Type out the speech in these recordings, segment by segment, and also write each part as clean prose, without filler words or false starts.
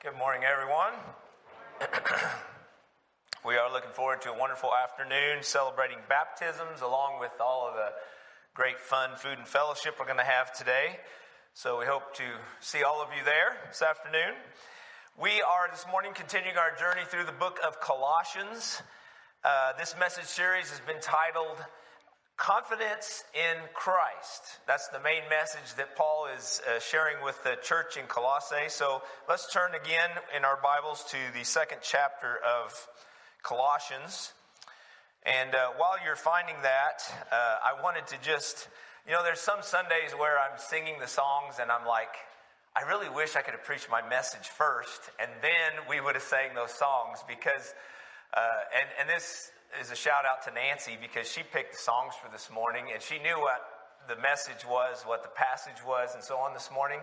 Good morning, everyone. We are looking forward to a wonderful afternoon celebrating baptisms along with all of the great fun, food, and fellowship we're going to have today. So we hope to see all of you there this afternoon. We are this morning continuing our journey through the book of Colossians. This message series has been titled Confidence in Christ. That's the main message that Paul is sharing with the church in Colossae. So let's turn again in our Bibles to the second chapter of Colossians. And while you're finding that, I wanted to just, there's some Sundays where I'm singing the songs and I'm like, I really wish I could have preached my message first and then we would have sang those songs because, and this is a shout out to Nancy because she picked the songs for this morning and she knew what the message was, what the passage was, and so on this morning.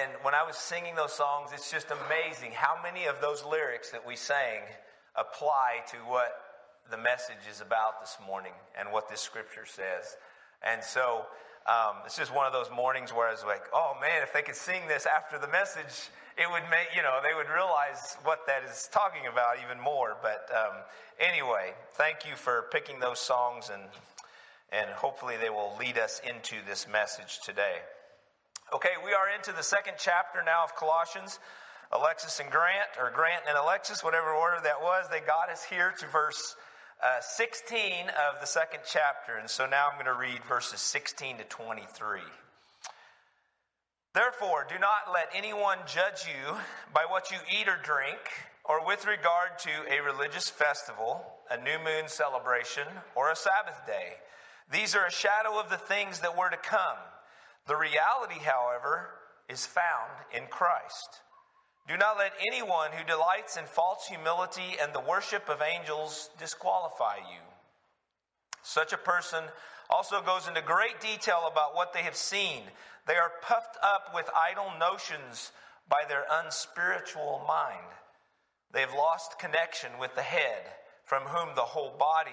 And when I was singing those songs, it's just amazing how many of those lyrics that we sang apply to what the message is about this morning and what this scripture says. And so it's just one of those mornings where I was like, oh man, if they could sing this after the message, it would make, they would realize what that is talking about even more. But anyway, thank you for picking those songs, and hopefully they will lead us into this message today. Okay, we are into the second chapter now of Colossians. Alexis and Grant, or Grant and Alexis, whatever order that was, they got us here to verse 16 of the second chapter. And so now I'm going to read verses 16 to 23. Therefore, do not let anyone judge you by what you eat or drink, or with regard to a religious festival, a new moon celebration, or a Sabbath day. These are a shadow of the things that were to come. The reality, however, is found in Christ. Do not let anyone who delights in false humility and the worship of angels disqualify you. Such a person also goes into great detail about what they have seen. They are puffed up with idle notions by their unspiritual mind. They have lost connection with the head, from whom the whole body,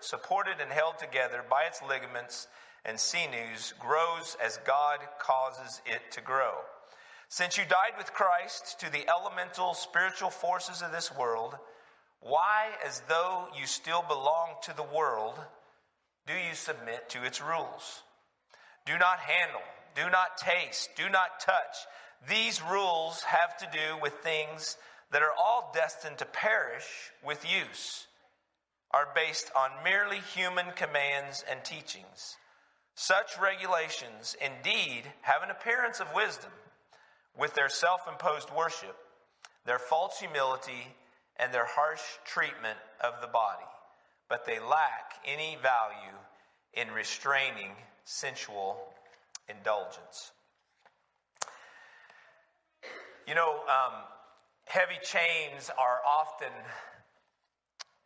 supported and held together by its ligaments and sinews, grows as God causes it to grow. Since you died with Christ to the elemental spiritual forces of this world, why, as though you still belong to the world, do you submit to its rules? Do not handle, do not taste, do not touch. These rules have to do with things that are all destined to perish with use, are based on merely human commands and teachings. Such regulations indeed have an appearance of wisdom, with their self-imposed worship, their false humility, and their harsh treatment of the body. But they lack any value in restraining sensual indulgence. Heavy chains are often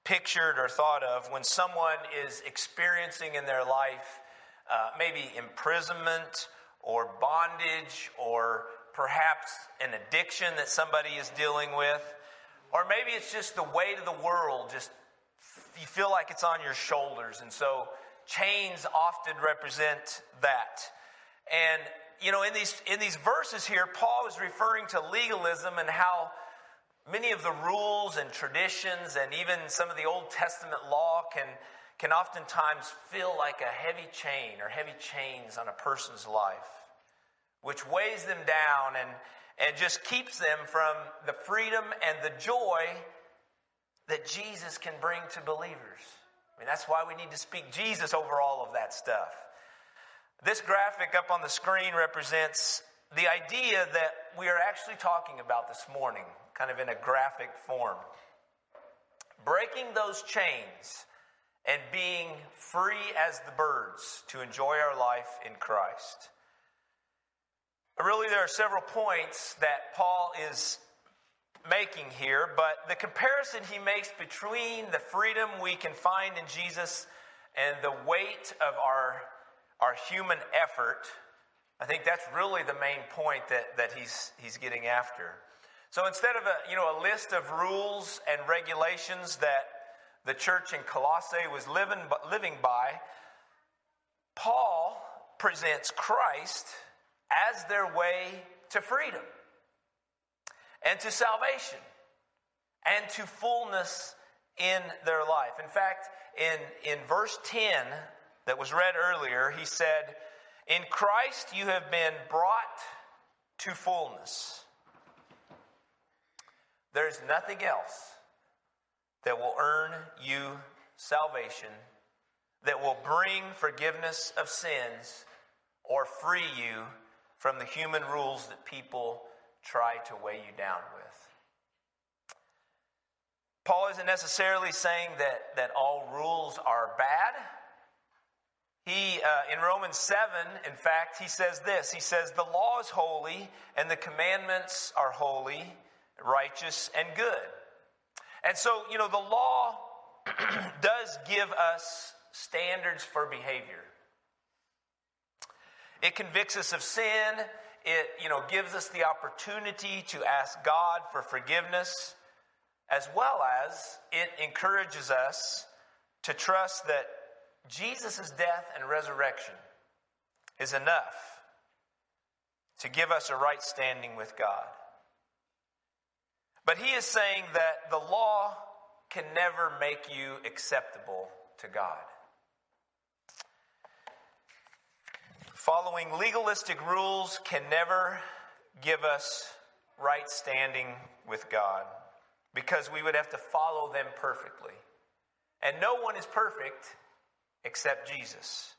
pictured or thought of when someone is experiencing in their life maybe imprisonment or bondage or perhaps an addiction that somebody is dealing with, or maybe it's just the weight of the world, just you feel like it's on your shoulders, and so chains often represent that. And, in these verses here, Paul is referring to legalism and how many of the rules and traditions and even some of the Old Testament law can oftentimes feel like a heavy chain or heavy chains on a person's life, which weighs them down and just keeps them from the freedom and the joy that Jesus can bring to believers. I mean, that's why we need to speak Jesus over all of that stuff. This graphic up on the screen represents the idea that we are actually talking about this morning, kind of in a graphic form. Breaking those chains and being free as the birds to enjoy our life in Christ. Really, there are several points that Paul is making here, but the comparison he makes between the freedom we can find in Jesus and the weight of our human effort, I think that's really the main point that he's getting after. So instead of a list of rules and regulations that the church in Colossae was living by, Paul presents Christ as their way to freedom. and to salvation and to fullness in their life. In fact, in verse 10 that was read earlier, he said, in Christ you have been brought to fullness. There's nothing else that will earn you salvation, that will bring forgiveness of sins, or free you from the human rules that people try to weigh you down with. Paul isn't necessarily saying that all rules are bad. He in Romans 7, in fact, he says this. He says, the law is holy, and the commandments are holy, righteous, and good. And so, the law does give us standards for behavior. It convicts us of sin. It, gives us the opportunity to ask God for forgiveness, as well as it encourages us to trust that Jesus' death and resurrection is enough to give us a right standing with God. But he is saying that the law can never make you acceptable to God. Following legalistic rules can never give us right standing with God, because we would have to follow them perfectly. And no one is perfect except Jesus.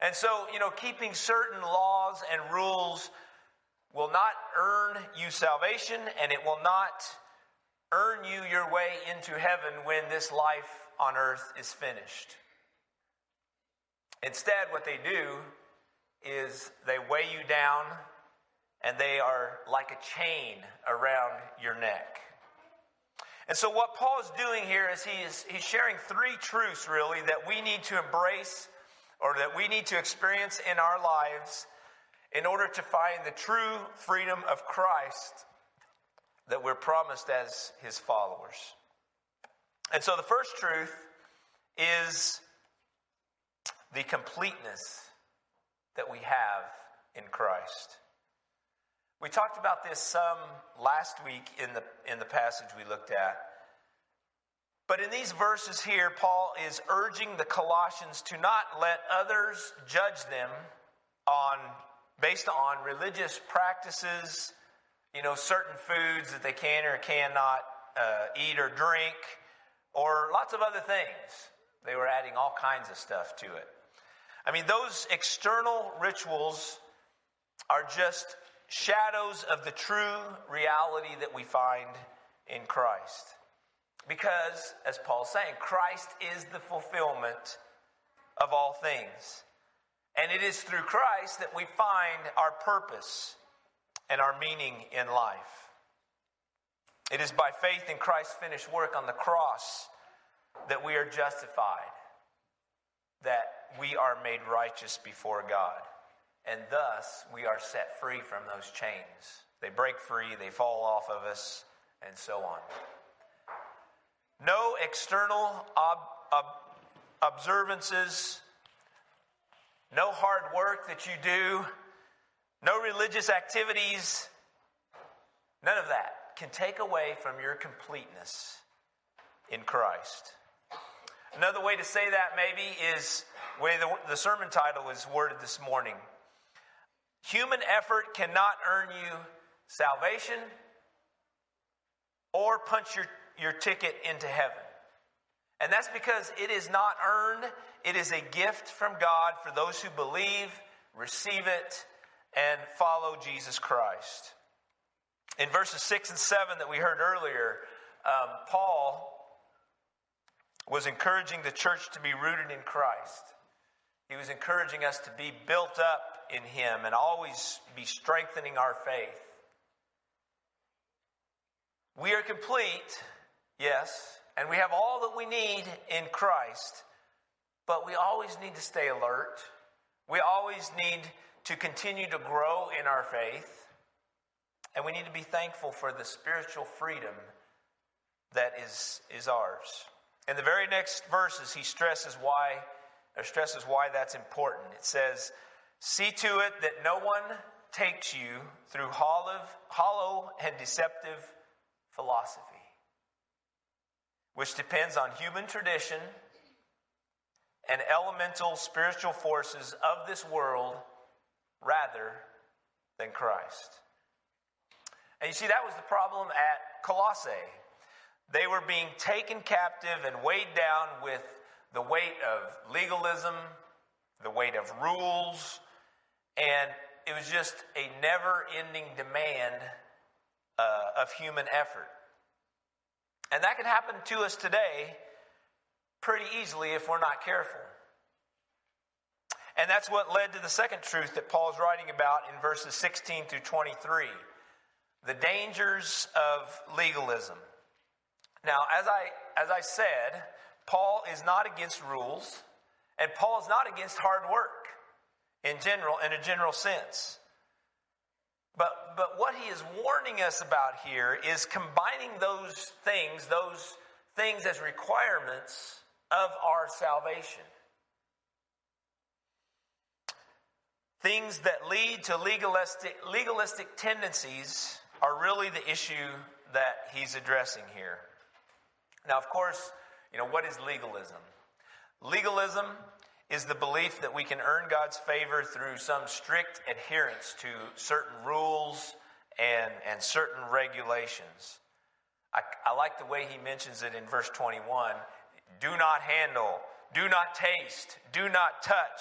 And so, keeping certain laws and rules will not earn you salvation, and it will not earn you your way into heaven when this life on earth is finished. Instead, what they do is they weigh you down, and they are like a chain around your neck. And so what Paul is doing here is he's sharing three truths, really, that we need to embrace, or that we need to experience in our lives in order to find the true freedom of Christ that we're promised as his followers. And so the first truth is the completeness that we have in Christ. We talked about this some last week in the passage we looked at. But in these verses here, Paul is urging the Colossians to not let others judge them based on religious practices, certain foods that they can or cannot eat or drink, or lots of other things. They were adding all kinds of stuff to it. Those external rituals are just shadows of the true reality that we find in Christ. Because, as Paul's saying, Christ is the fulfillment of all things. And it is through Christ that we find our purpose and our meaning in life. It is by faith in Christ's finished work on the cross that we are justified, that we are made righteous before God, and thus we are set free from those chains. They break free, they fall off of us, and so on. No external observances, no hard work that you do, no religious activities, none of that can take away from your completeness in Christ. Another way to say that maybe is the way the sermon title is worded this morning. Human effort cannot earn you salvation or punch your ticket into heaven. And that's because it is not earned. It is a gift from God for those who believe, receive it, and follow Jesus Christ. In verses 6 and 7 that we heard earlier, Paul was encouraging the church to be rooted in Christ. He was encouraging us to be built up in him and always be strengthening our faith. We are complete, yes, and we have all that we need in Christ, but we always need to stay alert. We always need to continue to grow in our faith, and we need to be thankful for the spiritual freedom that is ours. In the very next verses, he stresses why that's important. It says, see to it that no one takes you through hollow and deceptive philosophy, which depends on human tradition and elemental spiritual forces of this world rather than Christ. And you see, that was the problem at Colossae. They were being taken captive and weighed down with the weight of legalism, the weight of rules, and it was just a never-ending demand of human effort. And that can happen to us today pretty easily if we're not careful. And that's what led to the second truth that Paul's writing about in verses 16 through 23, the dangers of legalism. Now, as I said, Paul is not against rules, and Paul is not against hard work in general, in a general sense. But what he is warning us about here is combining those things as requirements of our salvation. Things that lead to legalistic tendencies are really the issue that he's addressing here. Now, of course, what is legalism? Legalism is the belief that we can earn God's favor through some strict adherence to certain rules and certain regulations. I like the way he mentions it in verse 21. Do not handle, do not taste, do not touch.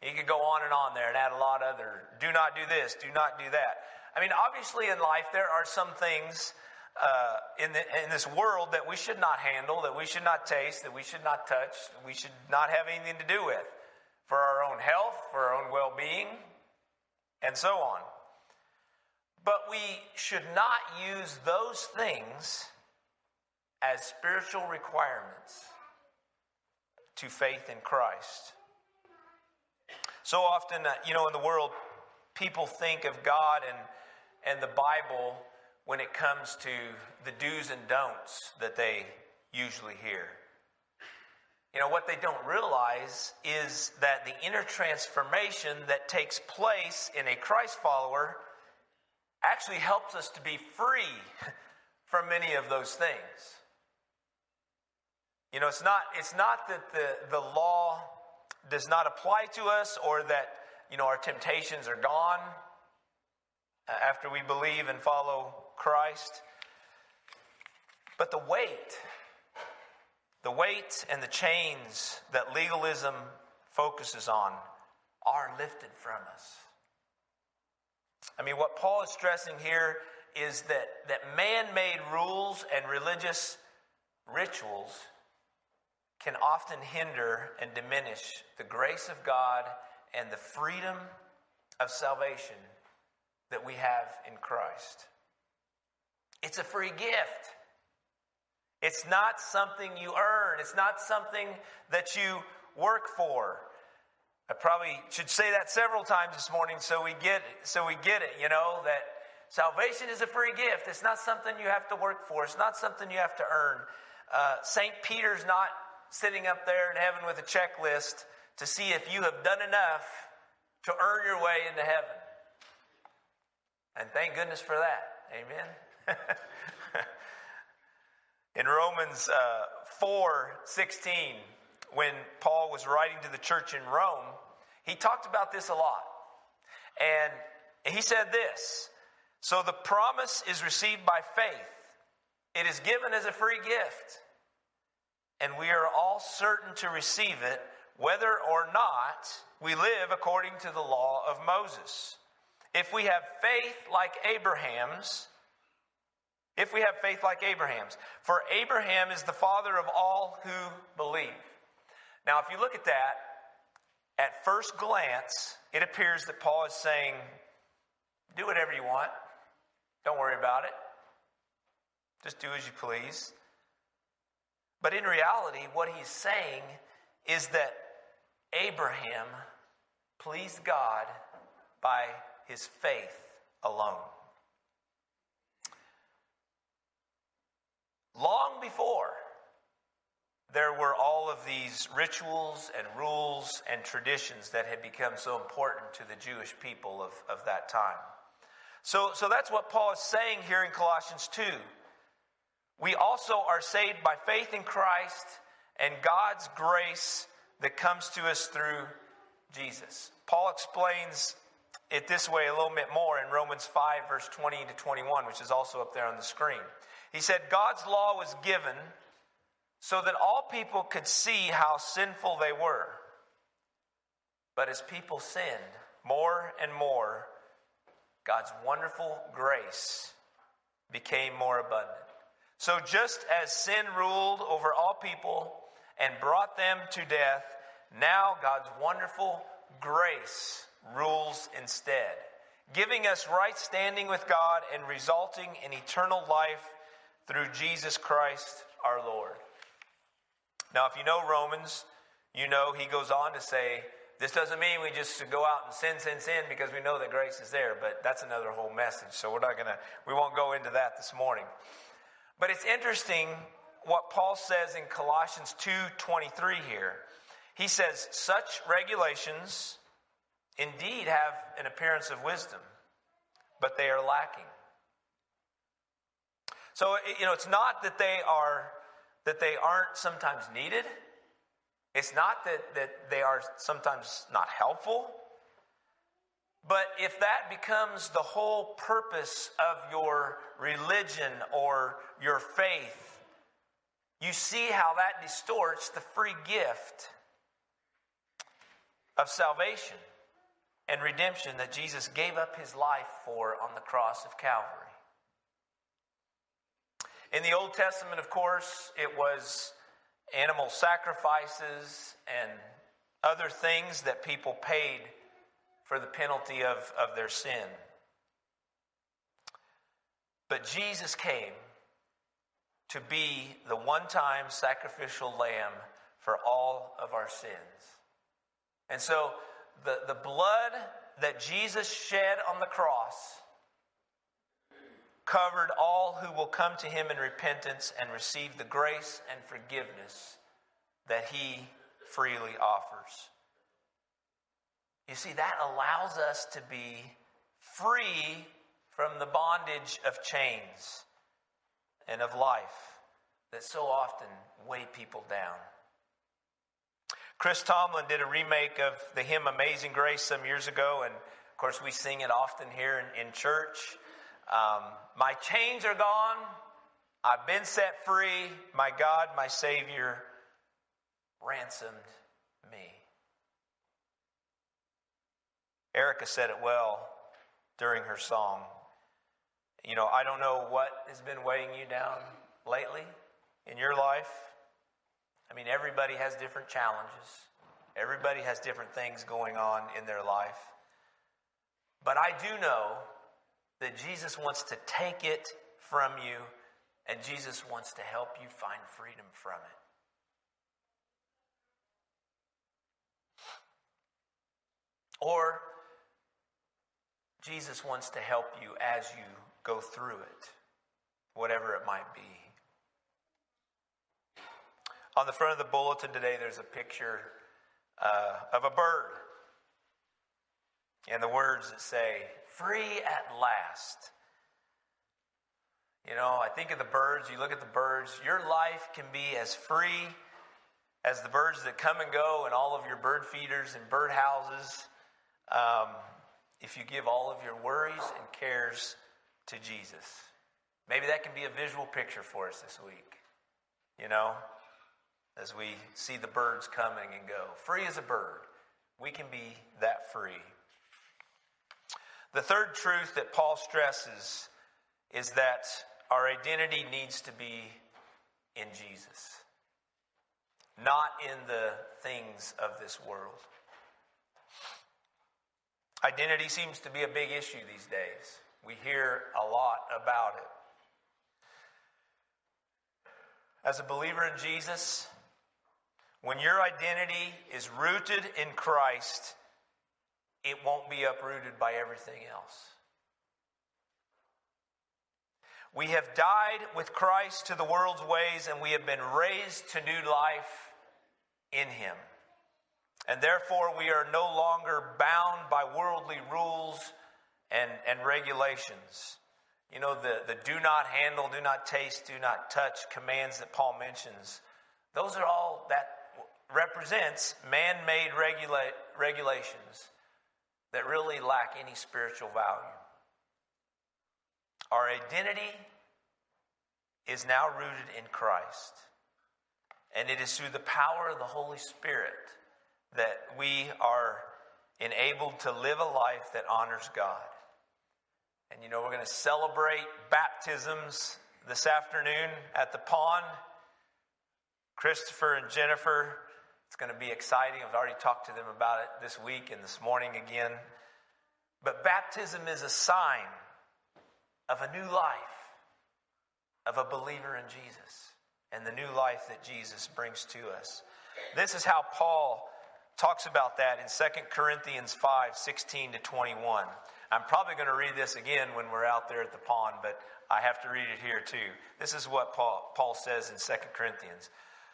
He could go on and on there and add a lot of other. Do not do this, do not do that. I mean, obviously in life there are some things in this world that we should not handle, that we should not taste, that we should not touch, that we should not have anything to do with, for our own health, for our own well-being, and so on. But we should not use those things as spiritual requirements to faith in Christ. So often, in the world, people think of God and the Bible when it comes to the do's and don'ts that they usually hear. What they don't realize is that the inner transformation that takes place in a Christ follower actually helps us to be free from many of those things. It's not that the law does not apply to us, or that, our temptations are gone after we believe and follow Christ. But the weight and the chains that legalism focuses on are lifted from us. I mean, what Paul is stressing here is that man-made rules and religious rituals can often hinder and diminish the grace of God and the freedom of salvation that we have in Christ. It's a free gift. It's not something you earn. It's not something that you work for. I probably should say that several times this morning so we get it, that salvation is a free gift. It's not something you have to work for. It's not something you have to earn. St. Peter's not sitting up there in heaven with a checklist to see if you have done enough to earn your way into heaven. And thank goodness for that. Amen. In Romans 4:16, when Paul was writing to the church in Rome, he talked about this a lot. And he said this: so the promise is received by faith. It is given as a free gift. And we are all certain to receive it, whether or not we live according to the law of Moses. If we have faith like Abraham's, for Abraham is the father of all who believe. Now, if you look at that, at first glance, it appears that Paul is saying, do whatever you want. Don't worry about it. Just do as you please. But in reality, what he's saying is that Abraham pleased God by his faith alone. Long before there were all of these rituals and rules and traditions that had become so important to the Jewish people of that time. So that's what Paul is saying here in Colossians 2. We also are saved by faith in Christ and God's grace that comes to us through Jesus. Paul explains it this way a little bit more in Romans 5, verse 20 to 21, which is also up there on the screen. He said, God's law was given so that all people could see how sinful they were. But as people sinned more and more, God's wonderful grace became more abundant. So just as sin ruled over all people and brought them to death, now God's wonderful grace rules instead, giving us right standing with God and resulting in eternal life through Jesus Christ our Lord. Now, if you know Romans, you know he goes on to say, this doesn't mean we just go out and sin, because we know that grace is there, but that's another whole message, so we won't go into that this morning. But it's interesting what Paul says in Colossians 2:23 here. He says, such regulations indeed have an appearance of wisdom, but they are lacking. So, it's not that they aren't sometimes needed. It's not that they are sometimes not helpful. But if that becomes the whole purpose of your religion or your faith, you see how that distorts the free gift of salvation and redemption that Jesus gave up his life for on the cross of Calvary. In the Old Testament, of course, it was animal sacrifices and other things that people paid for the penalty of their sin. But Jesus came to be the one-time sacrificial lamb for all of our sins. And so the blood that Jesus shed on the cross covered all who will come to him in repentance and receive the grace and forgiveness that he freely offers. You see, that allows us to be free from the bondage of chains and of life that so often weigh people down. Chris Tomlin did a remake of the hymn Amazing Grace some years ago, and of course we sing it often here in church. My chains are gone, I've been set free, my God, my Savior, ransomed me. Erica said it well during her song. I don't know what has been weighing you down lately in your life. Everybody has different challenges. Everybody has different things going on in their life. But I do know that Jesus wants to take it from you, and Jesus wants to help you find freedom from it. Or Jesus wants to help you as you go through it, whatever it might be. On the front of the bulletin today, there's a picture of a bird. And the words that say, free at last. I think of the birds, you look at the birds, your life can be as free as the birds that come and go and all of your bird feeders and bird houses. If you give all of your worries and cares to Jesus. Maybe that can be a visual picture for us this week. As we see the birds coming and go. Free as a bird. We can be that free. The third truth that Paul stresses is that our identity needs to be in Jesus. Not in the things of this world. Identity seems to be a big issue these days. We hear a lot about it. As a believer in Jesus, when your identity is rooted in Christ, it won't be uprooted by everything else. We have died with Christ to the world's ways, and we have been raised to new life in him. And therefore, we are no longer bound by worldly rules and regulations. You know, the do not handle, do not taste, do not touch commands that Paul mentions. Those are all that represents man-made regulations that really lack any spiritual value. Our identity is now rooted in Christ. And it is through the power of the Holy Spirit that we are enabled to live a life that honors God. And you know, we're going to celebrate baptisms this afternoon at the pond. Christopher and Jennifer, it's going to be exciting. I've already talked to them about it this week and this morning again. But baptism is a sign of a new life, of a believer in Jesus, and the new life that Jesus brings to us. This is how Paul talks about that in 2 Corinthians 5:16-21. I'm probably going to read this again when we're out there at the pond, but I have to read it here too. This is what Paul says in 2 Corinthians.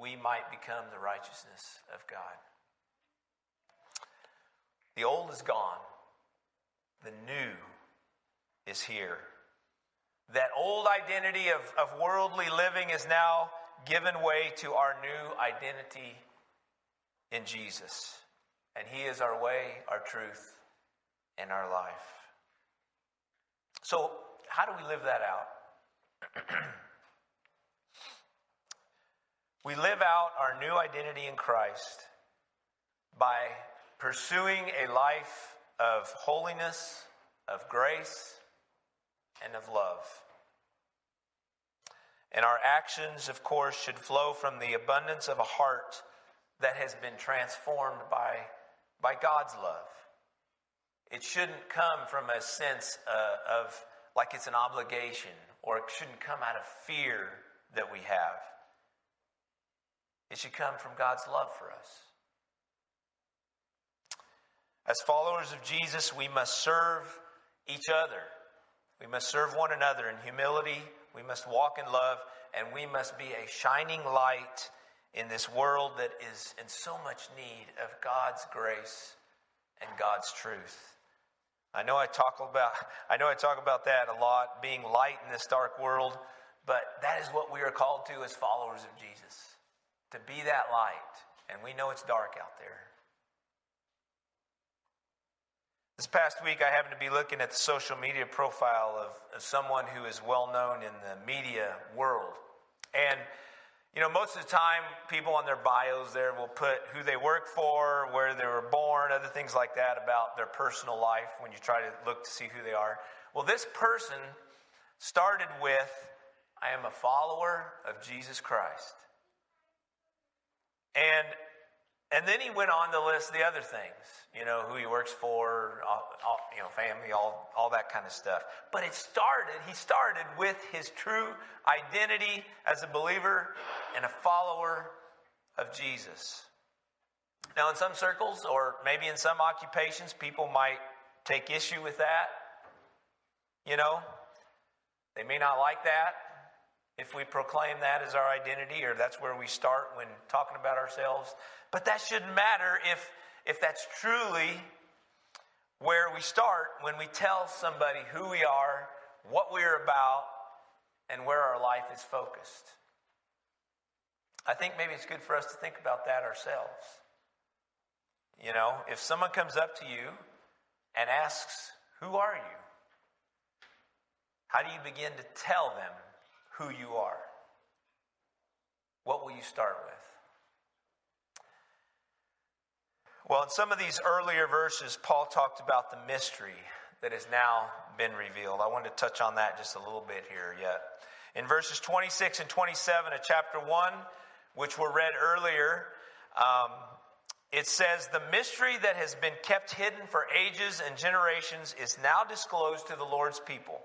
we might become the righteousness of God. The old is gone. The new is here. That old identity of worldly living is now given way to our new identity in Jesus. And he is our way, our truth, and our life. So, how do we live that out? We live out our new identity in Christ by pursuing a life of holiness, of grace, and of love. And our actions, of course, should flow from the abundance of a heart that has been transformed by God's love. It shouldn't come from a sense of like it's an obligation, or it shouldn't come out of fear that we have. It should come from God's love for us. As followers of Jesus, we must serve each other. We must serve one another in humility, we must walk in love, and we must be a shining light in this world that is in so much need of God's grace and God's truth. I know I talk about that a lot, being light in this dark world, but that is what we are called to as followers of Jesus, to be that light, and we know it's dark out there. This past week, I happened to be looking at the social media profile of someone who is well known in the media world. And, you know, most of the time, people on their bios there will put who they work for, where they were born, other things like that about their personal life when you try to look to see who they are. Well, this person started with, I am a follower of Jesus Christ. And then he went on to list the other things, you know, who he works for, all, you know, family, all that kind of stuff. But he started with his true identity as a believer and a follower of Jesus. Now, in some circles, or maybe in some occupations, people might take issue with that. You know, they may not like that if we proclaim that as our identity, or that's where we start when talking about ourselves. But that shouldn't matter if that's truly where we start when we tell somebody who we are, what we're about, and where our life is focused. I think maybe it's good for us to think about that ourselves. You know, if someone comes up to you and asks, who are you? How do you begin to tell them who you are? What will you start with? Well, in some of these earlier verses, Paul talked about the mystery that has now been revealed. I wanted to touch on that just a little bit here yet. In verses 26 and 27 of chapter 1, which were read earlier, it says, the mystery that has been kept hidden for ages and generations is now disclosed to the Lord's people.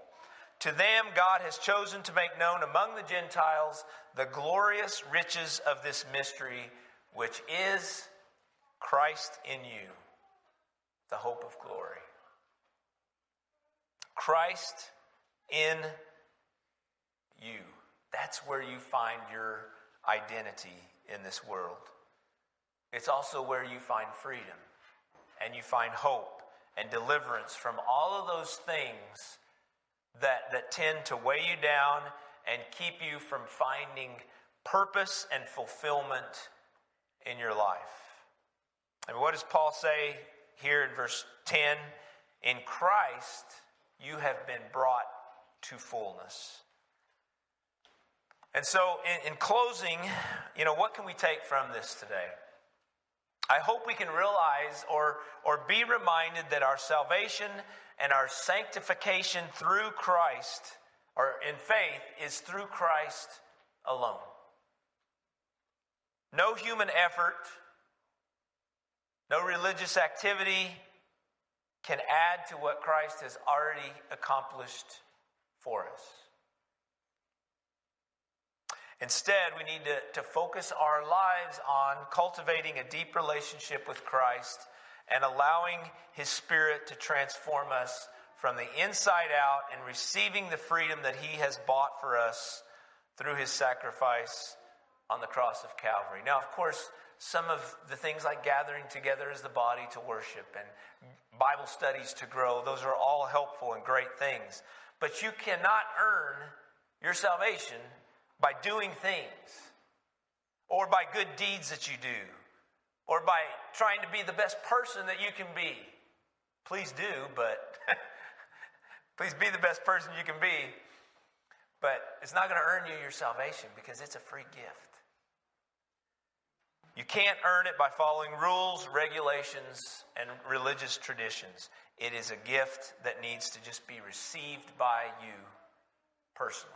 To them, God has chosen to make known among the Gentiles the glorious riches of this mystery, which is Christ in you, the hope of glory. Christ in you. That's where you find your identity in this world. It's also where you find freedom and you find hope and deliverance from all of those things that tend to weigh you down and keep you from finding purpose and fulfillment in your life. And what does Paul say here in verse 10? In Christ, you have been brought to fullness. And so in closing, you know, what can we take from this today? I hope we can realize or be reminded that our salvation and our sanctification through Christ, or in faith, is through Christ alone. No human effort, no religious activity can add to what Christ has already accomplished for us. Instead, we need to focus our lives on cultivating a deep relationship with Christ and allowing His Spirit to transform us from the inside out and receiving the freedom that He has bought for us through His sacrifice on the cross of Calvary. Now, of course, some of the things like gathering together as the body to worship and Bible studies to grow, those are all helpful and great things. But you cannot earn your salvation by doing things, or by good deeds that you do, or by trying to be the best person that you can be. Please do, but please be the best person you can be. But it's not going to earn you your salvation because it's a free gift. You can't earn it by following rules, regulations, and religious traditions. It is a gift that needs to just be received by you personally.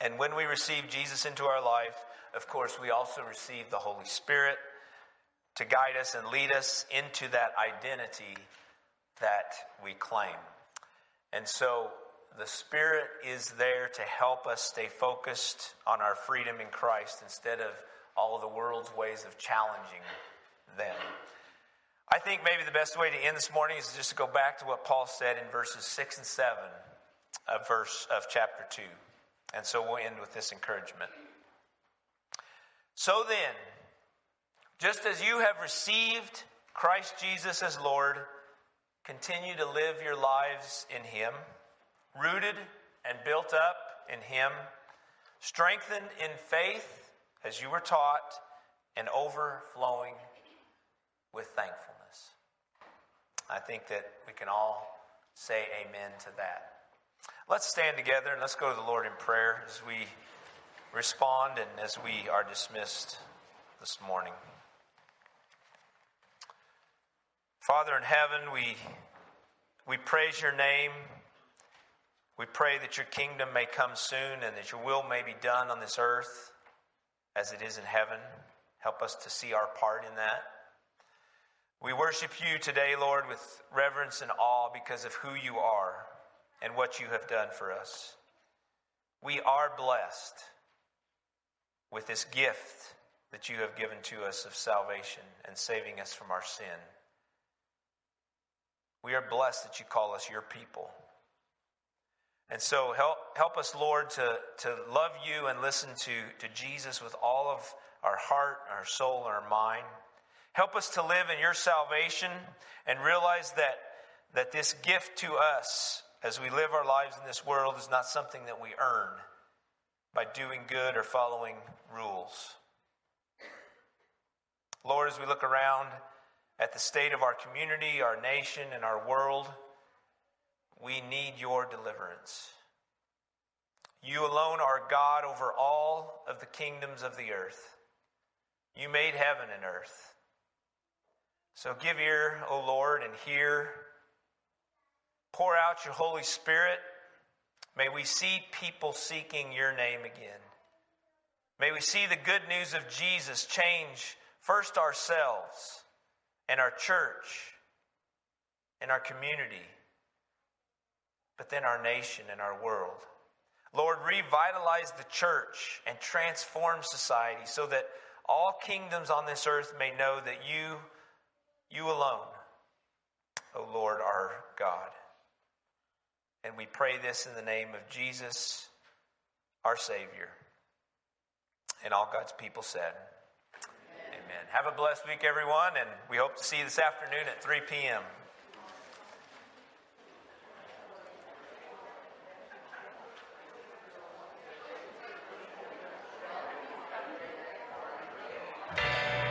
And when we receive Jesus into our life, of course, we also receive the Holy Spirit to guide us and lead us into that identity that we claim. And so the Spirit is there to help us stay focused on our freedom in Christ instead of all of the world's ways of challenging them. I think maybe the best way to end this morning is just to go back to what Paul said in verses 6 and 7 of chapter 2. And so we'll end with this encouragement. So then, just as you have received Christ Jesus as Lord, continue to live your lives in Him, rooted and built up in Him, strengthened in faith as you were taught, and overflowing with thankfulness. I think that we can all say amen to that. Let's stand together and let's go to the Lord in prayer as we respond and as we are dismissed this morning. Father in heaven, we praise your name. We pray that your kingdom may come soon and that your will may be done on this earth as it is in heaven. Help us to see our part in that. We worship you today, Lord, with reverence and awe because of who you are and what you have done for us. We are blessed with this gift that you have given to us of salvation and saving us from our sin. We are blessed that you call us your people. And so help us, Lord, to love you and listen to Jesus with all of our heart, our soul, and our mind. Help us to live in your salvation and realize that this gift to us as we live our lives in this world is not something that we earn, by doing good or following rules. Lord, as we look around at the state of our community, our nation, and our world, we need your deliverance. You alone are God over all of the kingdoms of the earth. You made heaven and earth. So give ear, O Lord, and hear. Pour out your Holy Spirit. May we see people seeking your name again. May we see the good news of Jesus change first ourselves and our church and our community, but then our nation and our world. Lord, revitalize the church and transform society so that all kingdoms on this earth may know that you alone, O Lord, are God. And we pray this in the name of Jesus, our Savior. And all God's people said, Amen. Have a blessed week, everyone, and we hope to see you this afternoon at 3 p.m.